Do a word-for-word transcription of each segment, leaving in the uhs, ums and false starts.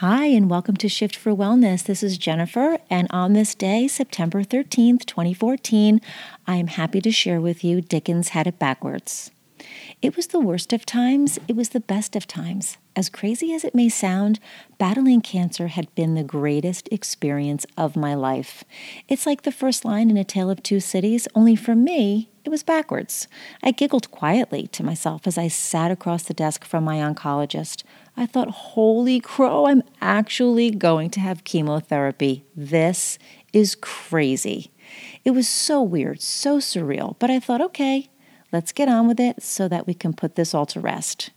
Hi, and welcome to Shift for Wellness. This is Jennifer, and on this day, September thirteenth, twenty fourteen, I am happy to share with you Dickens Had It Backwards. It was the worst of times. It was the best of times. As crazy as it may sound, battling cancer had been the greatest experience of my life. It's like the first line in A Tale of Two Cities, only for me, it was backwards. I giggled quietly to myself as I sat across the desk from my oncologist. I thought, holy crow, I'm actually going to have chemotherapy. This is crazy. It was so weird, so surreal, but I thought, okay, let's get on with it so that we can put this all to rest.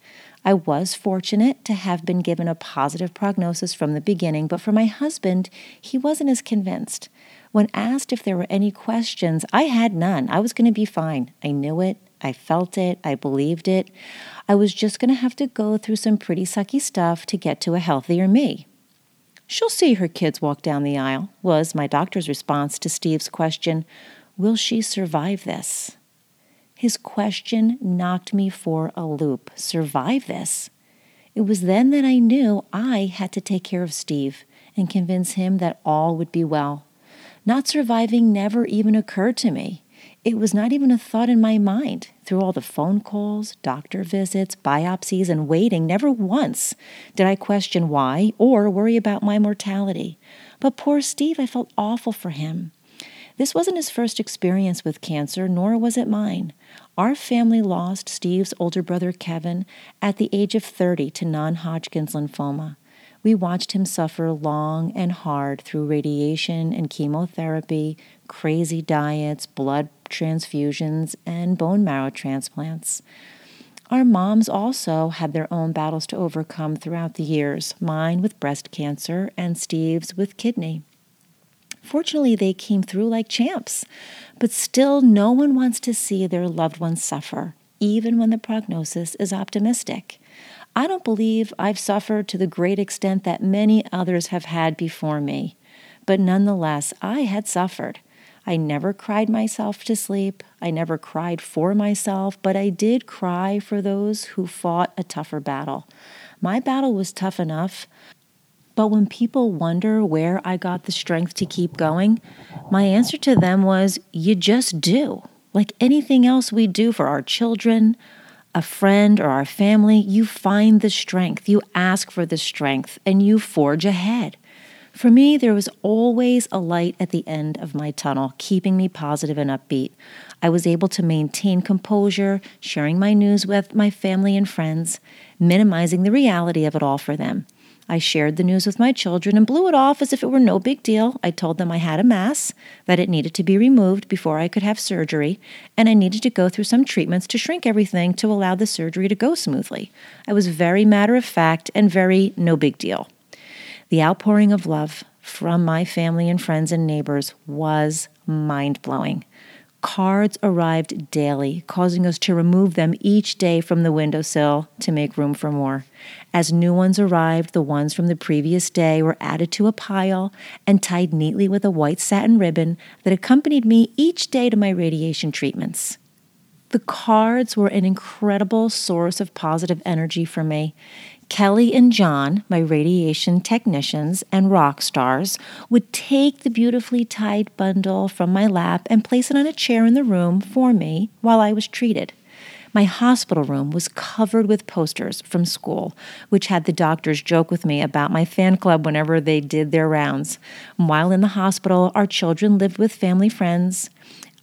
I was fortunate to have been given a positive prognosis from the beginning, but for my husband, he wasn't as convinced. When asked if there were any questions, I had none. I was going to be fine. I knew it. I felt it. I believed it. I was just going to have to go through some pretty sucky stuff to get to a healthier me. She'll see her kids walk down the aisle, was my doctor's response to Steve's question, will she survive this? His question knocked me for a loop. Survive this? It was then that I knew I had to take care of Steve and convince him that all would be well. Not surviving never even occurred to me. It was not even a thought in my mind. Through all the phone calls, doctor visits, biopsies, and waiting, never once did I question why or worry about my mortality. But poor Steve, I felt awful for him. This wasn't his first experience with cancer, nor was it mine. Our family lost Steve's older brother, Kevin, at the age of thirty to non-Hodgkin's lymphoma. We watched him suffer long and hard through radiation and chemotherapy, crazy diets, blood transfusions, and bone marrow transplants. Our moms also had their own battles to overcome throughout the years, mine with breast cancer and Steve's with kidney. Fortunately, they came through like champs, but still no one wants to see their loved ones suffer, even when the prognosis is optimistic. I don't believe I've suffered to the great extent that many others have had before me, but nonetheless, I had suffered. I never cried myself to sleep. I never cried for myself, but I did cry for those who fought a tougher battle. My battle was tough enough. But when people wonder where I got the strength to keep going, my answer to them was, you just do. Like anything else we do for our children, a friend, or our family, you find the strength, you ask for the strength, and you forge ahead. For me, there was always a light at the end of my tunnel, keeping me positive and upbeat. I was able to maintain composure, sharing my news with my family and friends, minimizing the reality of it all for them. I shared the news with my children and blew it off as if it were no big deal. I told them I had a mass, that it needed to be removed before I could have surgery, and I needed to go through some treatments to shrink everything to allow the surgery to go smoothly. I was very matter-of-fact and very no big deal. The outpouring of love from my family and friends and neighbors was mind-blowing. Cards arrived daily, causing us to remove them each day from the windowsill to make room for more. As new ones arrived, the ones from the previous day were added to a pile and tied neatly with a white satin ribbon that accompanied me each day to my radiation treatments. The cards were an incredible source of positive energy for me. Kelly and John, my radiation technicians and rock stars, would take the beautifully tied bundle from my lap and place it on a chair in the room for me while I was treated. My hospital room was covered with posters from school, which had the doctors joke with me about my fan club whenever they did their rounds. While in the hospital, our children lived with family friends.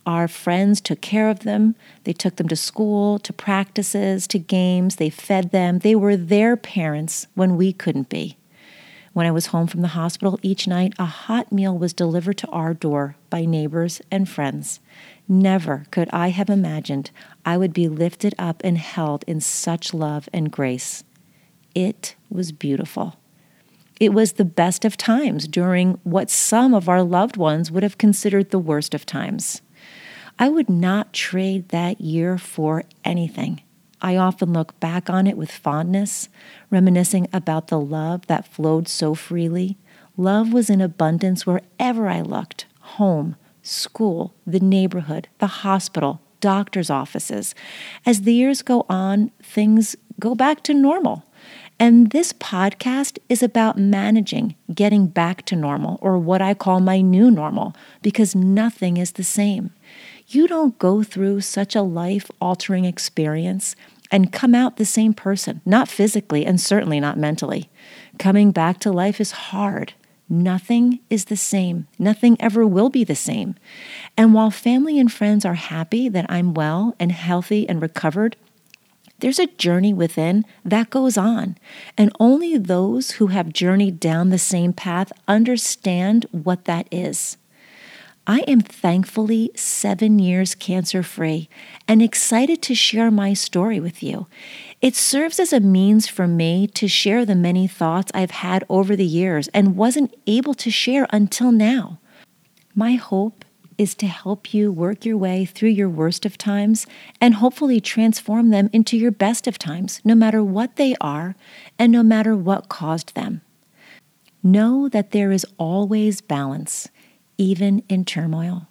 Our friends took care of them. They took them to school, to practices, to games. They fed them. They were their parents when we couldn't be. When I was home from the hospital each night, a hot meal was delivered to our door by neighbors and friends. Never could I have imagined I would be lifted up and held in such love and grace. It was beautiful. It was the best of times during what some of our loved ones would have considered the worst of times. I would not trade that year for anything. I often look back on it with fondness, reminiscing about the love that flowed so freely. Love was in abundance wherever I looked: home, school, the neighborhood, the hospital, doctor's offices. As the years go on, things go back to normal. And this podcast is about managing, getting back to normal, or what I call my new normal, because nothing is the same. You don't go through such a life-altering experience and come out the same person, not physically and certainly not mentally. Coming back to life is hard. Nothing is the same. Nothing ever will be the same. And while family and friends are happy that I'm well and healthy and recovered, there's a journey within that goes on. And only those who have journeyed down the same path understand what that is. I am thankfully seven years cancer-free and excited to share my story with you. It serves as a means for me to share the many thoughts I've had over the years and wasn't able to share until now. My hope is to help you work your way through your worst of times and hopefully transform them into your best of times, no matter what they are and no matter what caused them. Know that there is always balance, even in turmoil.